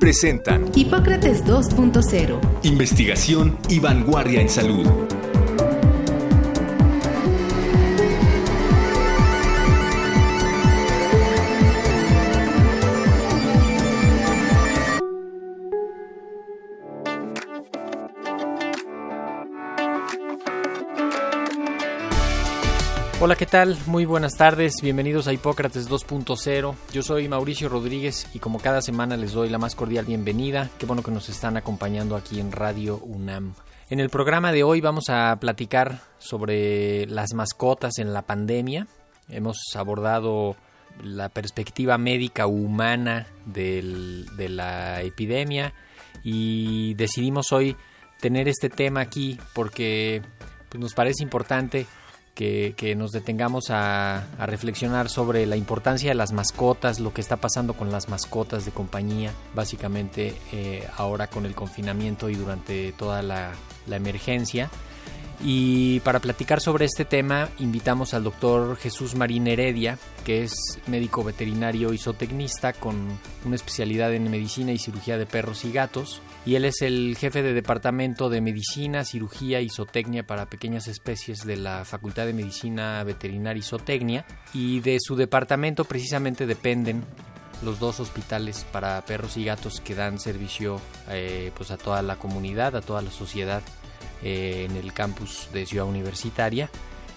presentan Hipócrates 2.0. Investigación y vanguardia en salud. Hola, ¿qué tal? Muy buenas tardes, bienvenidos a Hipócrates 2.0. Yo soy Mauricio Rodríguez y como cada semana les doy la más cordial bienvenida. Qué bueno que nos están acompañando aquí en Radio UNAM. En el programa de hoy vamos a platicar sobre las mascotas en la pandemia. Hemos abordado la perspectiva médica humana de la epidemia y decidimos hoy tener este tema aquí porque pues, nos parece importante que nos detengamos a reflexionar sobre la importancia de las mascotas, lo que está pasando con las mascotas de compañía, básicamente ahora con el confinamiento y durante toda la emergencia. Y para platicar sobre este tema invitamos al doctor Jesús Marín Heredia, que es médico veterinario y zootecnista con una especialidad en medicina y cirugía de perros y gatos. Y él es el jefe de departamento de medicina, cirugía y zootecnia para pequeñas especies de la Facultad de Medicina Veterinaria y Zootecnia. Y de su departamento precisamente dependen los dos hospitales para perros y gatos que dan servicio pues a toda la comunidad, a toda la sociedad en el campus de Ciudad Universitaria.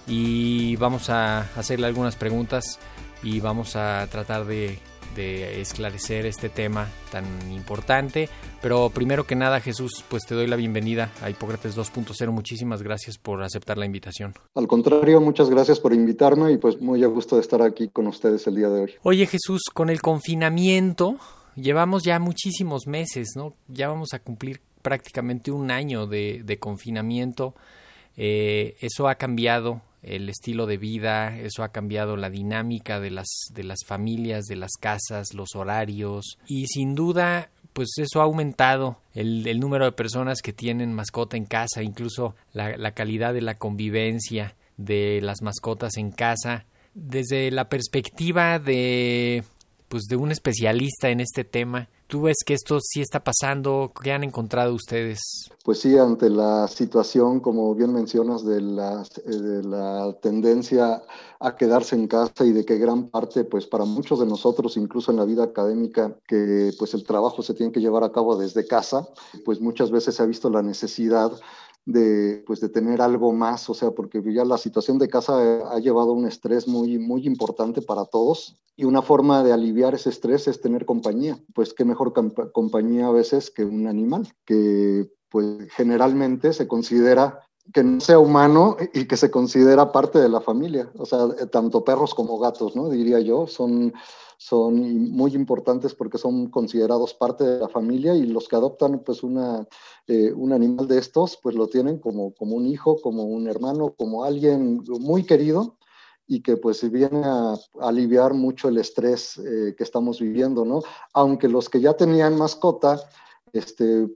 Y vamos a hacerle algunas preguntas y vamos a tratar de esclarecer este tema tan importante. Pero primero que nada, Jesús, pues te doy la bienvenida a Hipócrates 2.0. Muchísimas gracias por aceptar la invitación. Al contrario, muchas gracias por invitarme y pues muy a gusto de estar aquí con ustedes el día de hoy. Oye, Jesús, con el confinamiento llevamos ya muchísimos meses, ¿no? Ya vamos a cumplir prácticamente un año de confinamiento. Eso ha cambiado el estilo de vida, eso ha cambiado la dinámica de las familias, de las casas, los horarios y sin duda pues eso ha aumentado el número de personas que tienen mascota en casa, incluso la calidad de la convivencia de las mascotas en casa. Desde la perspectiva de un especialista en este tema, ¿tú ves que esto sí está pasando? ¿Qué han encontrado ustedes? Pues sí, ante la situación, como bien mencionas, de la tendencia a quedarse en casa y de que gran parte, pues para muchos de nosotros, incluso en la vida académica, que pues el trabajo se tiene que llevar a cabo desde casa, pues muchas veces se ha visto la necesidad de tener algo más, o sea, porque ya la situación de casa ha llevado un estrés muy, muy importante para todos, y una forma de aliviar ese estrés es tener compañía. Pues qué mejor compañía a veces que un animal, que pues generalmente se considera que no sea humano y que se considera parte de la familia. O sea, tanto perros como gatos, ¿no? Diría yo, son muy importantes porque son considerados parte de la familia y los que adoptan pues un animal de estos pues lo tienen como un hijo, como un hermano, como alguien muy querido y que pues viene a aliviar mucho el estrés que estamos viviendo, ¿no? Aunque los que ya tenían mascota,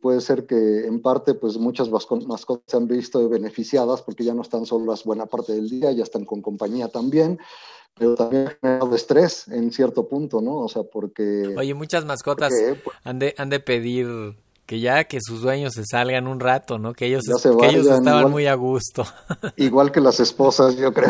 puede ser que en parte pues muchas mascotas se han visto beneficiadas porque ya no están solas buena parte del día, ya están con compañía también, pero también ha generado estrés en cierto punto, ¿no? O sea, porque... Oye, muchas mascotas han de pedir que sus dueños se salgan un rato, ¿no? Que ellos, ellos estaban igual, muy a gusto. Igual que las esposas, yo creo.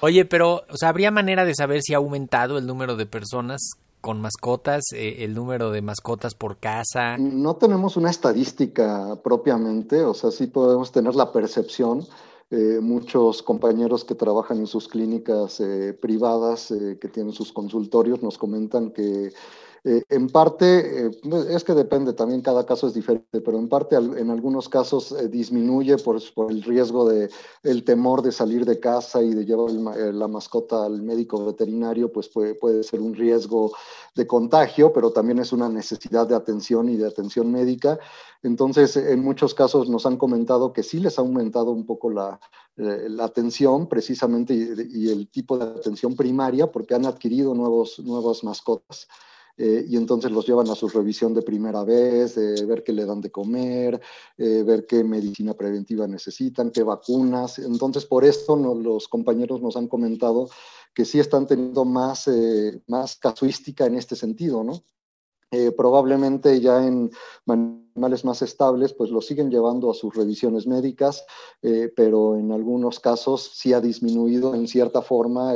Oye, pero, o sea, ¿habría manera de saber si ha aumentado el número de personas con mascotas, el número de mascotas por casa? No tenemos una estadística propiamente, o sea, sí podemos tener la percepción. Muchos compañeros que trabajan en sus clínicas privadas, que tienen sus consultorios, nos comentan que En parte, es que depende también, cada caso es diferente, pero en parte en algunos casos disminuye por el riesgo el temor de salir de casa y de llevar la mascota al médico veterinario, pues puede ser un riesgo de contagio, pero también es una necesidad de atención y de atención médica. Entonces, en muchos casos nos han comentado que sí les ha aumentado un poco la atención, precisamente, y el tipo de atención primaria, porque han adquirido nuevas mascotas. Y entonces los llevan a su revisión de primera vez, ver qué le dan de comer, ver qué medicina preventiva necesitan, qué vacunas. Entonces, por esto los compañeros nos han comentado que sí están teniendo más casuística en este sentido, ¿no? Probablemente ya en animales más estables, pues los siguen llevando a sus revisiones médicas, pero en algunos casos sí ha disminuido en cierta forma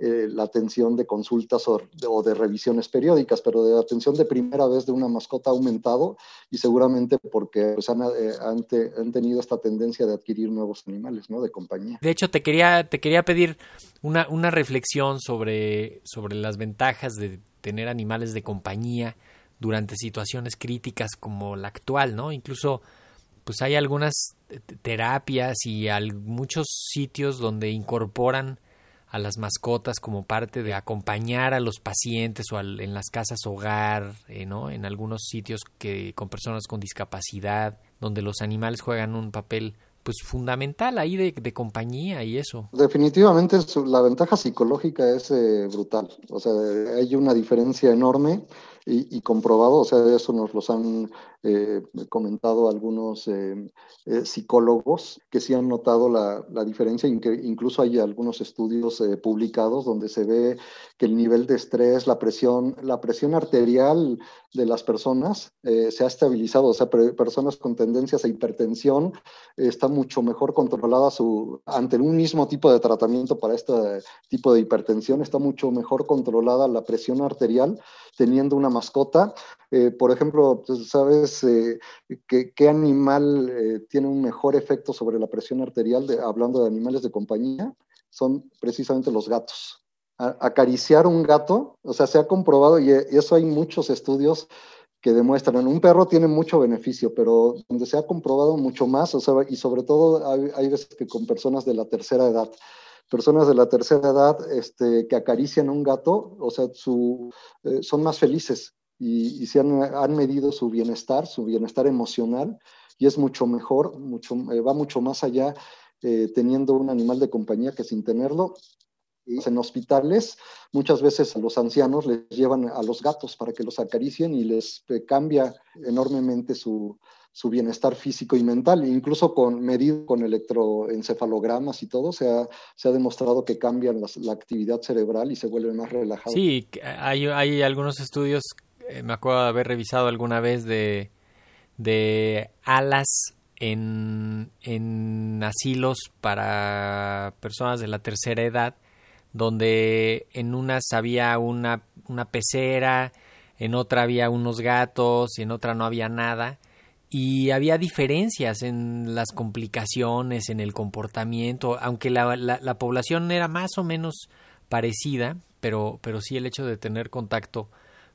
la atención de consultas o de revisiones periódicas, pero de la atención de primera vez de una mascota ha aumentado, y seguramente porque pues, han tenido esta tendencia de adquirir nuevos animales, ¿no?, de compañía. De hecho, te quería pedir una reflexión sobre las ventajas de tener animales de compañía durante situaciones críticas como la actual, ¿no? Incluso, pues hay algunas terapias y muchos sitios donde incorporan a las mascotas como parte de acompañar a los pacientes o en las casas hogar, ¿no? En algunos sitios con personas con discapacidad, donde los animales juegan un papel pues fundamental ahí de compañía y eso. Definitivamente la ventaja psicológica es brutal, o sea, hay una diferencia enorme y comprobado, o sea, de eso nos los han comentado algunos psicólogos que sí han notado la diferencia, incluso hay algunos estudios publicados donde se ve que el nivel de estrés, la presión arterial de las personas se ha estabilizado, o sea, personas con tendencias a hipertensión está mucho mejor controlada ante un mismo tipo de tratamiento para este tipo de hipertensión, está mucho mejor controlada la presión arterial teniendo una mascota. Por ejemplo, ¿sabes qué animal tiene un mejor efecto sobre la presión arterial? Hablando de animales de compañía, son precisamente los gatos. Acariciar un gato, o sea, se ha comprobado, y eso hay muchos estudios que demuestran. Un perro tiene mucho beneficio, pero donde se ha comprobado mucho más, o sea, y sobre todo hay veces que con personas de la tercera edad, que acarician a un gato, o sea, son más felices y se han medido su bienestar emocional, y es mucho mejor, va mucho más allá teniendo un animal de compañía que sin tenerlo. En hospitales muchas veces a los ancianos les llevan a los gatos para que los acaricien y les cambia enormemente su bienestar físico y mental, incluso medido con electroencefalogramas y todo, se ha demostrado que cambian la actividad cerebral y se vuelven más relajados. Sí, hay algunos estudios, me acuerdo de haber revisado alguna vez de alas en asilos para personas de la tercera edad, donde en unas había una pecera, en otra había unos gatos y en otra no había nada, y había diferencias en las complicaciones, en el comportamiento, aunque la población era más o menos parecida, pero sí el hecho de tener contacto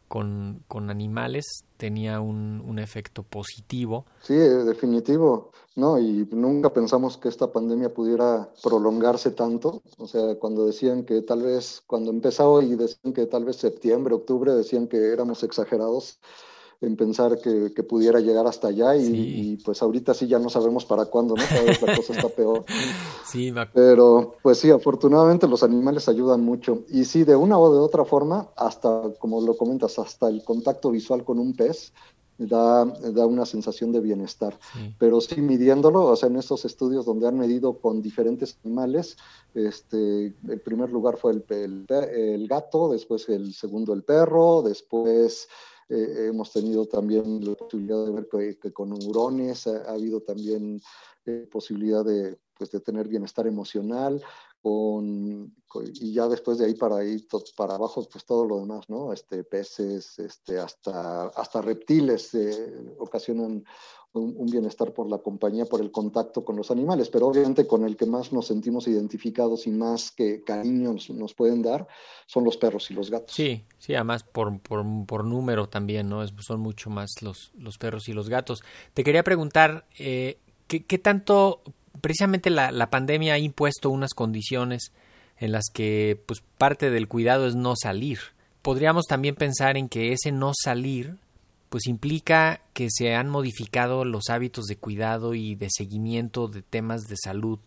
con animales tenía un efecto positivo. Sí, definitivo, ¿no? Y nunca pensamos que esta pandemia pudiera prolongarse tanto. O sea, cuando empezaba y decían que tal vez septiembre, octubre, decían que éramos exagerados en pensar que pudiera llegar hasta allá, y, sí. Y pues ahorita sí ya no sabemos para cuándo, ¿no? Cada vez la cosa está peor. Sí, pero pues sí, afortunadamente los animales ayudan mucho. Y sí, de una o de otra forma, hasta, como lo comentas, hasta el contacto visual con un pez da una sensación de bienestar. Sí. Pero sí, midiéndolo, o sea, en estos estudios donde han medido con diferentes animales, el primer lugar fue el gato, después el segundo el perro, después... hemos tenido también la posibilidad de ver que con neurones ha habido también posibilidad de tener bienestar emocional. y ya después de ahí para abajo, pues todo lo demás, ¿no? Peces, hasta reptiles ocasionan un bienestar por la compañía, por el contacto con los animales, pero obviamente con el que más nos sentimos identificados y más que cariño nos pueden dar son los perros y los gatos. Sí, sí, además por número también, ¿no? Son mucho más los perros y los gatos. Te quería preguntar, ¿qué tanto precisamente la pandemia ha impuesto unas condiciones en las que pues parte del cuidado es no salir? Podríamos también pensar en que ese no salir pues implica que se han modificado los hábitos de cuidado y de seguimiento de temas de salud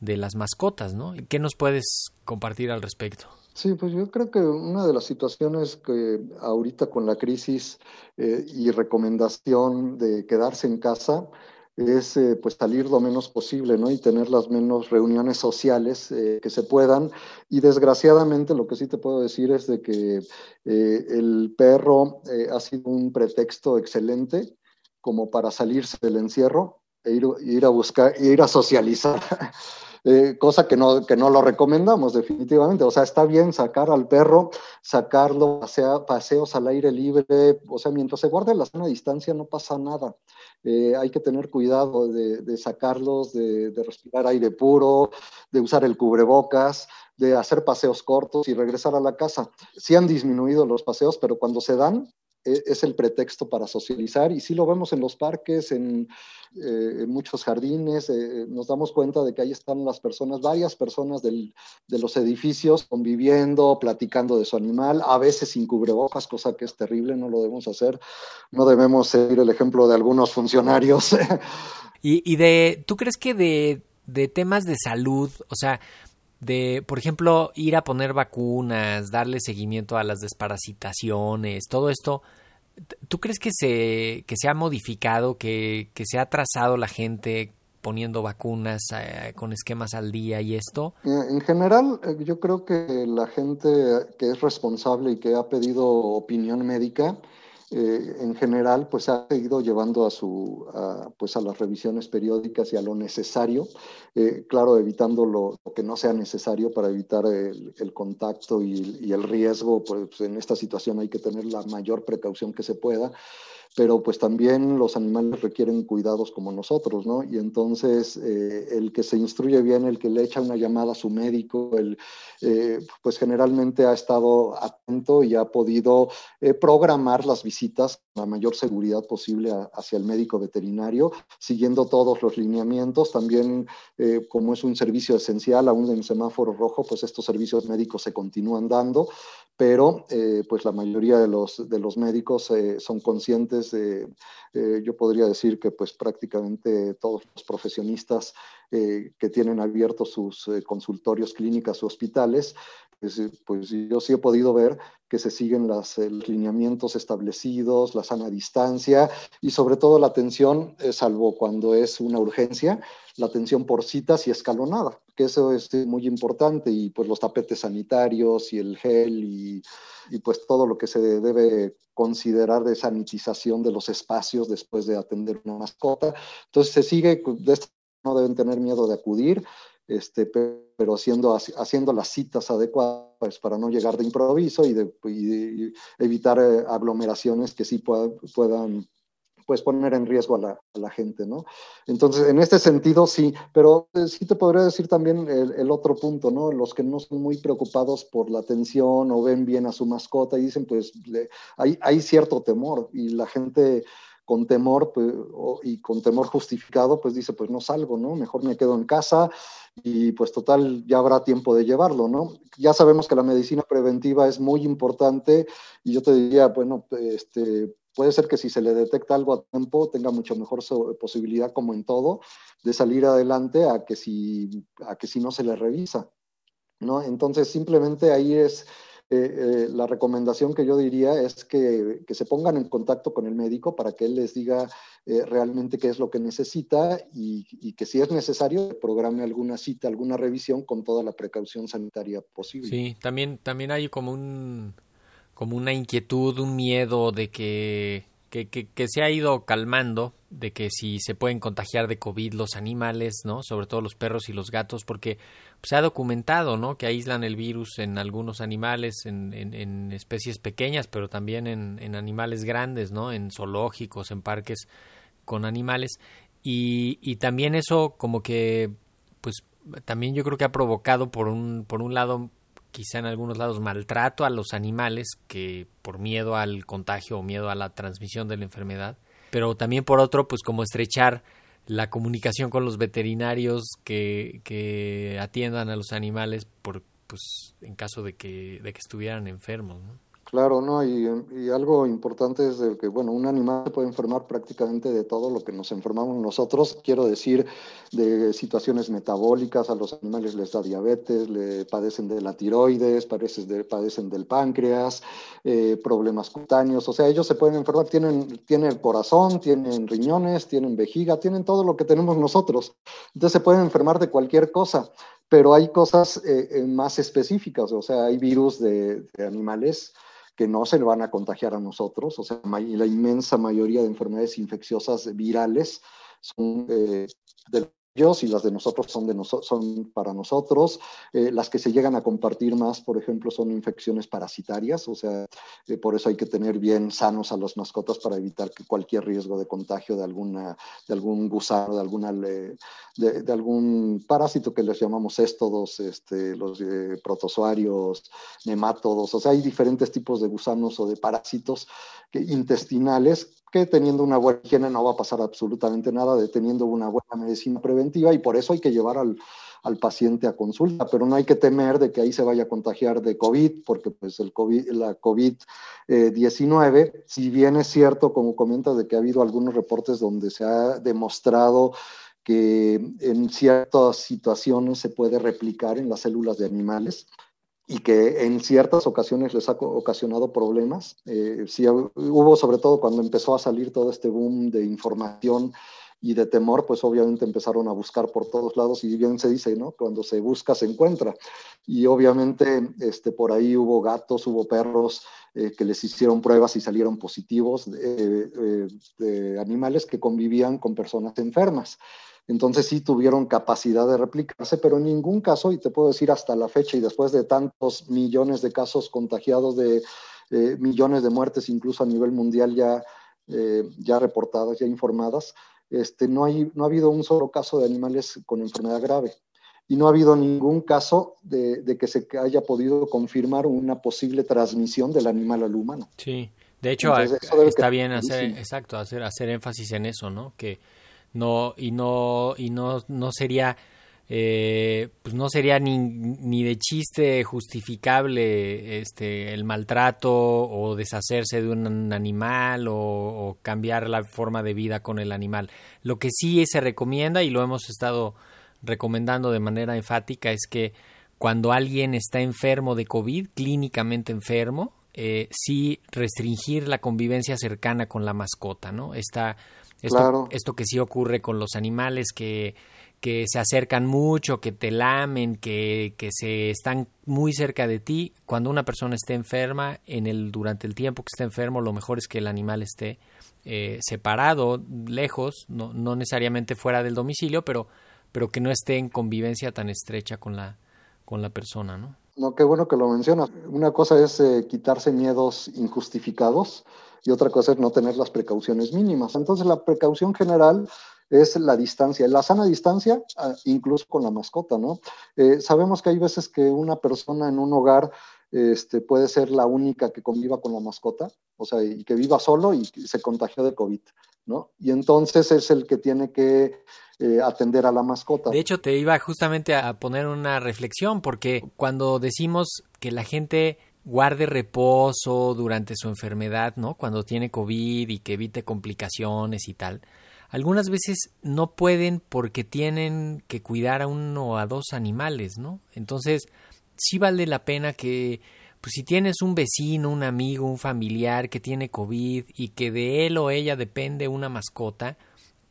de las mascotas, ¿no? ¿Qué nos puedes compartir al respecto? Sí, pues yo creo que una de las situaciones que ahorita con la crisis y recomendación de quedarse en casa es pues salir lo menos posible, ¿no? Y tener las menos reuniones sociales que se puedan. Y desgraciadamente lo que sí te puedo decir es de que el perro ha sido un pretexto excelente como para salirse del encierro e ir a socializar. Cosa que no lo recomendamos definitivamente. O sea, está bien sacar al perro, sacarlo, paseos al aire libre. O sea, mientras se guarde la sana distancia no pasa nada. Hay que tener cuidado de sacarlos, de respirar aire puro, de usar el cubrebocas, de hacer paseos cortos y regresar a la casa. Sí han disminuido los paseos, pero cuando se dan, es el pretexto para socializar, y sí lo vemos en los parques, en muchos jardines, nos damos cuenta de que ahí están las personas, varias personas de los edificios conviviendo, platicando de su animal, a veces sin cubrebocas, cosa que es terrible, no lo debemos hacer, no debemos seguir el ejemplo de algunos funcionarios. ¿Y tú crees que de temas de salud, o sea, por ejemplo, ir a poner vacunas, darle seguimiento a las desparasitaciones, todo esto, ¿tú crees que se ha modificado, que se ha atrasado la gente poniendo vacunas con esquemas al día y esto? En general, yo creo que la gente que es responsable y que ha pedido opinión médica, en general, pues ha seguido llevando a las revisiones periódicas y a lo necesario, claro, evitando lo que no sea necesario para evitar el contacto y el riesgo. Pues en esta situación hay que tener la mayor precaución que se pueda, pero pues también los animales requieren cuidados como nosotros, ¿no? Y entonces el que se instruye bien, el que le echa una llamada a su médico, pues generalmente ha estado atento y ha podido programar las visitas con la mayor seguridad posible hacia el médico veterinario, siguiendo todos los lineamientos. También como es un servicio esencial, aún en semáforo rojo, pues estos servicios médicos se continúan dando, pero pues la mayoría de los médicos son conscientes. Yo podría decir que pues prácticamente todos los profesionistas que tienen abiertos sus consultorios, clínicas u hospitales, pues yo sí he podido ver que se siguen los lineamientos establecidos, la sana distancia y sobre todo la atención, salvo cuando es una urgencia, la atención por citas y escalonada, que eso es muy importante, y pues los tapetes sanitarios y el gel y pues todo lo que se debe considerar de sanitización de los espacios después de atender una mascota. Entonces se sigue, no deben tener miedo de acudir, pero haciendo las citas adecuadas, pues, para no llegar de improviso y evitar aglomeraciones que sí puedan pues poner en riesgo a la gente, ¿no? Entonces, en este sentido, sí, pero sí te podría decir también el otro punto, ¿no? Los que no son muy preocupados por la atención o ven bien a su mascota y dicen, pues, hay cierto temor, y la gente con temor, pues, y con temor justificado, pues dice, pues no salgo, ¿no? Mejor me quedo en casa y pues total ya habrá tiempo de llevarlo, ¿no? Ya sabemos que la medicina preventiva es muy importante, y yo te diría, bueno, puede ser que si se le detecta algo a tiempo tenga mucho mejor posibilidad, como en todo, de salir adelante a que si no se le revisa, ¿no? Entonces simplemente ahí es la recomendación que yo diría es que se pongan en contacto con el médico para que él les diga realmente qué es lo que necesita, y que si es necesario programe alguna cita, alguna revisión con toda la precaución sanitaria posible. Sí, también hay como una inquietud, un miedo de que que se ha ido calmando, de que si se pueden contagiar de COVID los animales, ¿no? Sobre todo los perros y los gatos, porque se ha documentado, ¿no?, que aíslan el virus en algunos animales, en especies pequeñas, pero también en animales grandes, ¿no?, en zoológicos, en parques con animales. Y también eso como que, pues, también yo creo que ha provocado por un lado, quizá en algunos lados, maltrato a los animales que por miedo al contagio o miedo a la transmisión de la enfermedad, pero también por otro, pues como estrechar la comunicación con los veterinarios que atiendan a los animales por, pues, en caso de que estuvieran enfermos, ¿no? Claro, ¿no? Y algo importante es de que, bueno, un animal puede enfermar prácticamente de todo lo que nos enfermamos nosotros. Quiero decir, de situaciones metabólicas, a los animales les da diabetes, le padecen de la tiroides, padecen del páncreas, problemas cutáneos. O sea, ellos se pueden enfermar, tienen corazón, tienen riñones, tienen vejiga, tienen todo lo que tenemos nosotros. Entonces se pueden enfermar de cualquier cosa. Pero hay cosas más específicas, o sea, hay virus de animales que no se van a contagiar a nosotros, o sea, la inmensa mayoría de enfermedades infecciosas virales son de ellos y las de nosotros son para nosotros. Las que se llegan a compartir más, por ejemplo, son infecciones parasitarias, o sea, por eso hay que tener bien sanos a las mascotas para evitar que cualquier riesgo de contagio de algún gusano, de algún parásito que les llamamos éstodos, los protozoarios, nemátodos. O sea, hay diferentes tipos de gusanos o de parásitos intestinales que teniendo una buena higiene no va a pasar absolutamente nada, teniendo una buena medicina preventiva, y por eso hay que llevar al paciente a consulta, pero no hay que temer de que ahí se vaya a contagiar de COVID, porque pues la COVID-19, si bien es cierto, como comentas, de que ha habido algunos reportes donde se ha demostrado que en ciertas situaciones se puede replicar en las células de animales, y que en ciertas ocasiones les ha ocasionado problemas. Sí, hubo, sobre todo cuando empezó a salir todo este boom de información y de temor, pues obviamente empezaron a buscar por todos lados, y bien se dice, ¿no?, cuando se busca se encuentra. Y obviamente por ahí hubo gatos, hubo perros que les hicieron pruebas y salieron positivos de animales que convivían con personas enfermas. Entonces sí tuvieron capacidad de replicarse, pero en ningún caso, y te puedo decir hasta la fecha, y después de tantos millones de casos contagiados, de millones de muertes incluso a nivel mundial ya reportadas, ya informadas, no ha habido un solo caso de animales con enfermedad grave. Y no ha habido ningún caso de que se haya podido confirmar una posible transmisión del animal al humano. Sí, de hecho, entonces, está bien hacer énfasis en eso, ¿no? Que no sería pues no sería ni de chiste justificable el maltrato o deshacerse de un animal o cambiar la forma de vida con el animal. Lo que sí se recomienda, y lo hemos estado recomendando de manera enfática, es que cuando alguien está enfermo de COVID, clínicamente enfermo, sí restringir la convivencia cercana con la mascota, ¿no? Claro. Esto que sí ocurre con los animales que se acercan mucho, que te lamen, que se están muy cerca de ti. Cuando una persona esté enferma, durante el tiempo que esté enfermo, lo mejor es que el animal esté separado, lejos, no necesariamente fuera del domicilio, pero que no esté en convivencia tan estrecha con la persona, ¿no? No, qué bueno que lo mencionas. Una cosa es quitarse miedos injustificados, y otra cosa es no tener las precauciones mínimas. Entonces, la precaución general es la distancia, la sana distancia, incluso con la mascota, ¿no? Sabemos que hay veces que una persona en un hogar puede ser la única que conviva con la mascota, o sea, y que viva solo y se contagió de COVID, ¿no? Y entonces es el que tiene que atender a la mascota. De hecho, te iba justamente a poner una reflexión, porque cuando decimos que la gente guarde reposo durante su enfermedad, ¿no?, cuando tiene COVID, y que evite complicaciones y tal, algunas veces no pueden porque tienen que cuidar a uno o a dos animales, ¿no? Entonces, sí vale la pena que, pues, si tienes un vecino, un amigo, un familiar que tiene COVID y que de él o ella depende una mascota,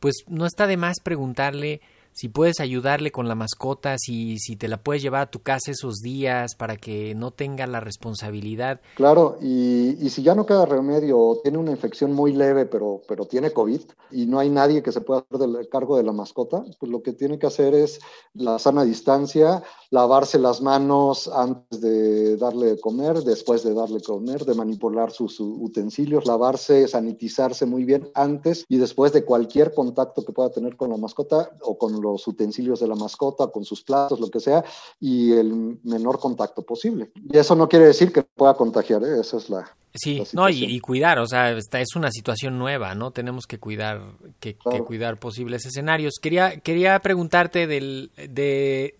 pues no está de más preguntarle si puedes ayudarle con la mascota, si te la puedes llevar a tu casa esos días para que no tenga la responsabilidad. Claro, y si ya no queda remedio o tiene una infección muy leve pero tiene COVID y no hay nadie que se pueda hacer del cargo de la mascota, pues lo que tiene que hacer es la sana distancia, lavarse las manos antes de darle de comer, después de darle de comer, de manipular sus utensilios, lavarse, sanitizarse muy bien antes y después de cualquier contacto que pueda tener con la mascota o con los utensilios de la mascota, con sus platos, lo que sea, y el menor contacto posible. Y eso no quiere decir que pueda contagiar, ¿eh? Esa es la... Sí, no, y cuidar, o sea, es una situación nueva, ¿no? Tenemos que cuidar, claro, que cuidar posibles escenarios. Quería preguntarte del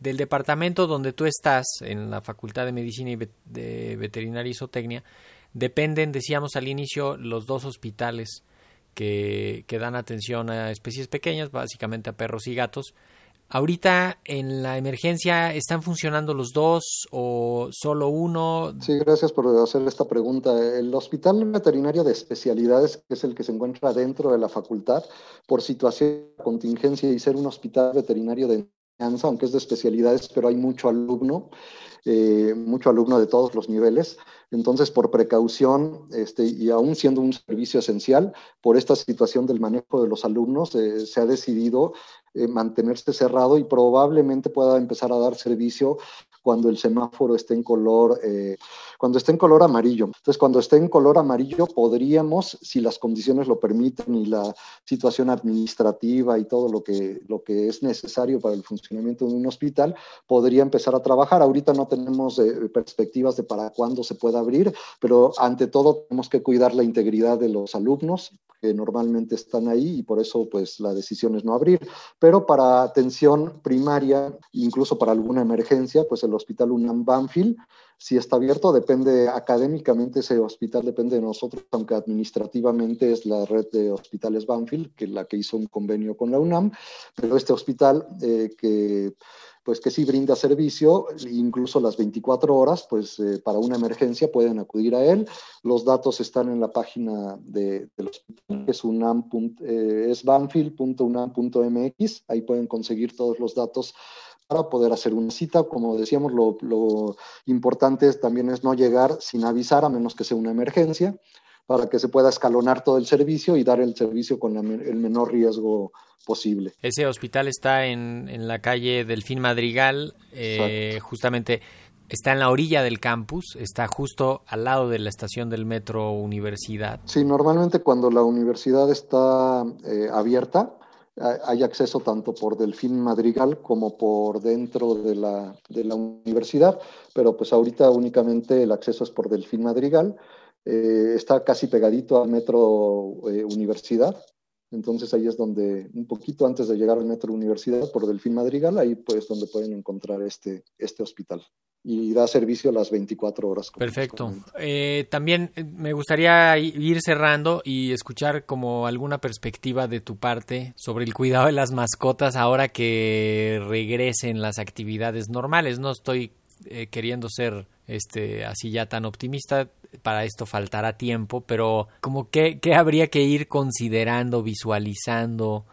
departamento donde tú estás, en la Facultad de Medicina y de Veterinaria y Zootecnia, dependen, decíamos al inicio, los dos hospitales que dan atención a especies pequeñas, básicamente a perros y gatos. ¿Ahorita en la emergencia están funcionando los dos o solo uno? Sí, gracias por hacer esta pregunta. El Hospital Veterinario de Especialidades, que es el que se encuentra dentro de la facultad, por situación de contingencia y ser un hospital veterinario de enseñanza, aunque es de especialidades, pero hay mucho alumno de todos los niveles. Entonces, por precaución, y aún siendo un servicio esencial, por esta situación del manejo de los alumnos, se ha decidido mantenerse cerrado y probablemente pueda empezar a dar servicio cuando el semáforo esté en color amarillo. Entonces, cuando esté en color amarillo podríamos, si las condiciones lo permiten y la situación administrativa y todo lo que es necesario para el funcionamiento de un hospital, podría empezar a trabajar. Ahorita no tenemos perspectivas de para cuándo se pueda abrir, pero ante todo tenemos que cuidar la integridad de los alumnos que normalmente están ahí y por eso pues la decisión es no abrir. Pero para atención primaria, incluso para alguna emergencia, pues el Hospital UNAM Banfield sí está abierto. Depende académicamente, ese hospital depende de nosotros, aunque administrativamente es la red de hospitales Banfield, que es la que hizo un convenio con la UNAM, pero este hospital que sí brinda servicio, incluso las 24 horas, para una emergencia pueden acudir a él. Los datos están en la página del hospital, que es banfield.unam.mx, ahí pueden conseguir todos los datos para poder hacer una cita. Como decíamos, lo importante también es no llegar sin avisar, a menos que sea una emergencia, para que se pueda escalonar todo el servicio y dar el servicio con el menor riesgo posible. Ese hospital está en la calle Delfín Madrigal, justamente está en la orilla del campus, está justo al lado de la estación del Metro Universidad. Sí, normalmente cuando la universidad está abierta, hay acceso tanto por Delfín Madrigal como por dentro de la universidad, pero pues ahorita únicamente el acceso es por Delfín Madrigal. Está casi pegadito al Metro Universidad, entonces ahí es donde, un poquito antes de llegar al Metro Universidad, por Delfín Madrigal, ahí pues donde pueden encontrar este hospital. Y da servicio las 24 horas. Perfecto. También me gustaría ir cerrando y escuchar como alguna perspectiva de tu parte sobre el cuidado de las mascotas ahora que regresen las actividades normales. No estoy queriendo ser así ya tan optimista, para esto faltará tiempo, pero como qué habría que ir considerando, visualizando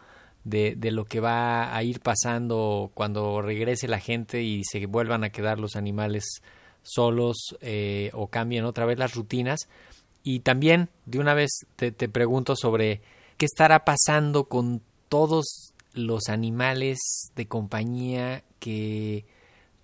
de lo que va a ir pasando cuando regrese la gente y se vuelvan a quedar los animales solos o cambien otra vez las rutinas. Y también de una vez te pregunto sobre qué estará pasando con todos los animales de compañía que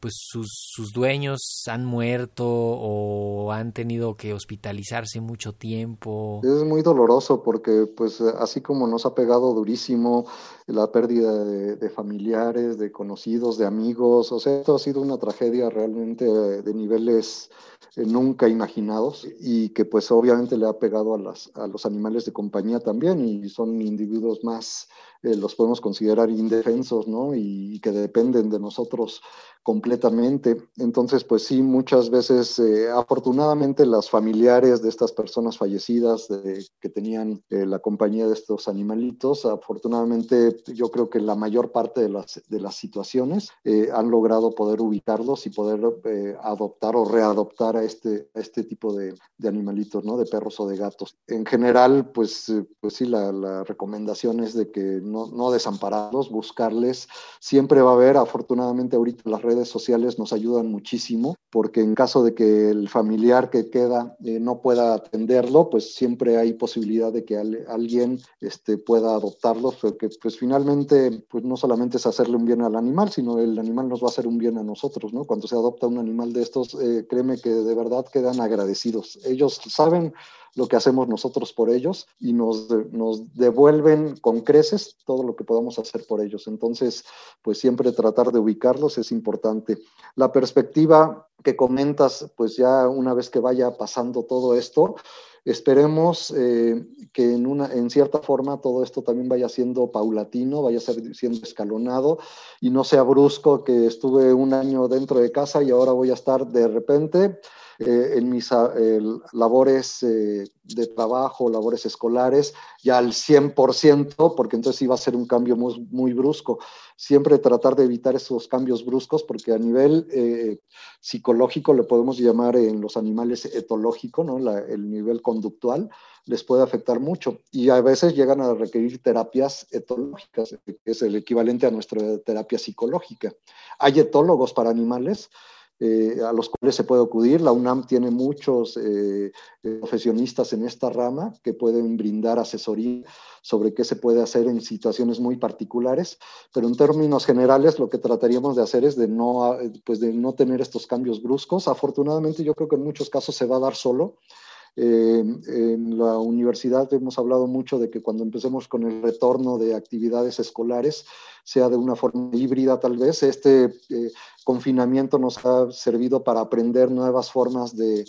pues sus dueños han muerto o han tenido que hospitalizarse mucho tiempo. Es muy doloroso porque pues así como nos ha pegado durísimo la pérdida de familiares, de conocidos, de amigos, o sea, esto ha sido una tragedia realmente de niveles nunca imaginados y que pues obviamente le ha pegado a los animales de compañía también, y son individuos más los podemos considerar indefensos, ¿no? Y que dependen de nosotros completamente. Entonces, pues sí, muchas veces, afortunadamente, las familiares de estas personas fallecidas que tenían la compañía de estos animalitos, afortunadamente, yo creo que la mayor parte de las situaciones han logrado poder ubicarlos y poder adoptar o readoptar a este tipo de animalitos, ¿no? De perros o de gatos. En general, pues sí, la recomendación es de que no desamparados, buscarles. Siempre va a haber, afortunadamente ahorita las redes sociales nos ayudan muchísimo, porque en caso de que el familiar que queda no pueda atenderlo, pues siempre hay posibilidad de que alguien pueda adoptarlo, porque pues finalmente pues no solamente es hacerle un bien al animal, sino el animal nos va a hacer un bien a nosotros, ¿no? Cuando se adopta un animal de estos, créeme que de verdad quedan agradecidos. Ellos saben lo que hacemos nosotros por ellos y nos devuelven con creces todo lo que podamos hacer por ellos. Entonces, pues siempre tratar de ubicarlos es importante. La perspectiva que comentas, pues ya una vez que vaya pasando todo esto, esperemos que en cierta forma todo esto también vaya siendo paulatino, vaya siendo escalonado y no sea brusco que estuve un año dentro de casa y ahora voy a estar de repente en mis labores de trabajo, labores escolares, ya al 100%, porque entonces iba a ser un cambio muy, muy brusco. Siempre tratar de evitar esos cambios bruscos, porque a nivel psicológico, le podemos llamar en los animales etológico, ¿no? El nivel conductual, les puede afectar mucho. Y a veces llegan a requerir terapias etológicas, que es el equivalente a nuestra terapia psicológica. Hay etólogos para animales, a los cuales se puede acudir. La UNAM tiene muchos profesionistas en esta rama que pueden brindar asesoría sobre qué se puede hacer en situaciones muy particulares, pero en términos generales lo que trataríamos de hacer es de no tener estos cambios bruscos. Afortunadamente yo creo que en muchos casos se va a dar solo. En la universidad hemos hablado mucho de que cuando empecemos con el retorno de actividades escolares, sea de una forma híbrida tal vez. Confinamiento nos ha servido para aprender nuevas formas de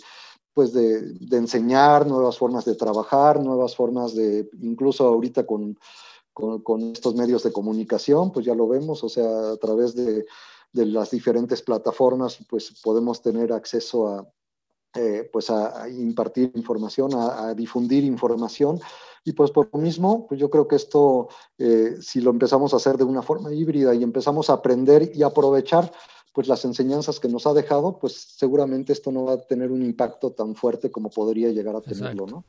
enseñar, nuevas formas de trabajar, nuevas formas de, incluso ahorita con estos medios de comunicación, pues ya lo vemos, o sea, a través de las diferentes plataformas, pues podemos tener acceso a impartir información, a difundir información. Y pues por lo mismo, pues yo creo que esto, si lo empezamos a hacer de una forma híbrida y empezamos a aprender y aprovechar pues las enseñanzas que nos ha dejado, pues seguramente esto no va a tener un impacto tan fuerte como podría llegar a tenerlo, ¿no?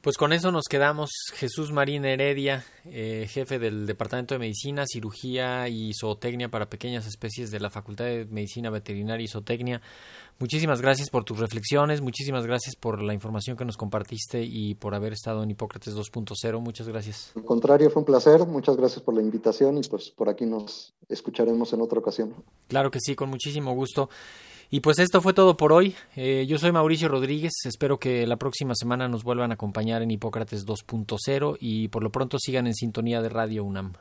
Pues con eso nos quedamos. Jesús Marín Heredia, jefe del Departamento de Medicina, Cirugía y Zootecnia para Pequeñas Especies de la Facultad de Medicina Veterinaria y Zootecnia. Muchísimas gracias por tus reflexiones, muchísimas gracias por la información que nos compartiste y por haber estado en Hipócrates 2.0. Muchas gracias. Al contrario, fue un placer. Muchas gracias por la invitación y pues por aquí nos escucharemos en otra ocasión. Claro que sí, con muchísimo gusto. Y pues esto fue todo por hoy. Yo soy Mauricio Rodríguez. Espero que la próxima semana nos vuelvan a acompañar en Hipócrates 2.0 y por lo pronto sigan en sintonía de Radio UNAM.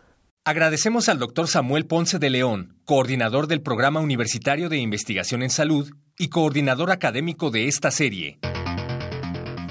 Agradecemos al doctor Samuel Ponce de León, coordinador del Programa Universitario de Investigación en Salud y coordinador académico de esta serie.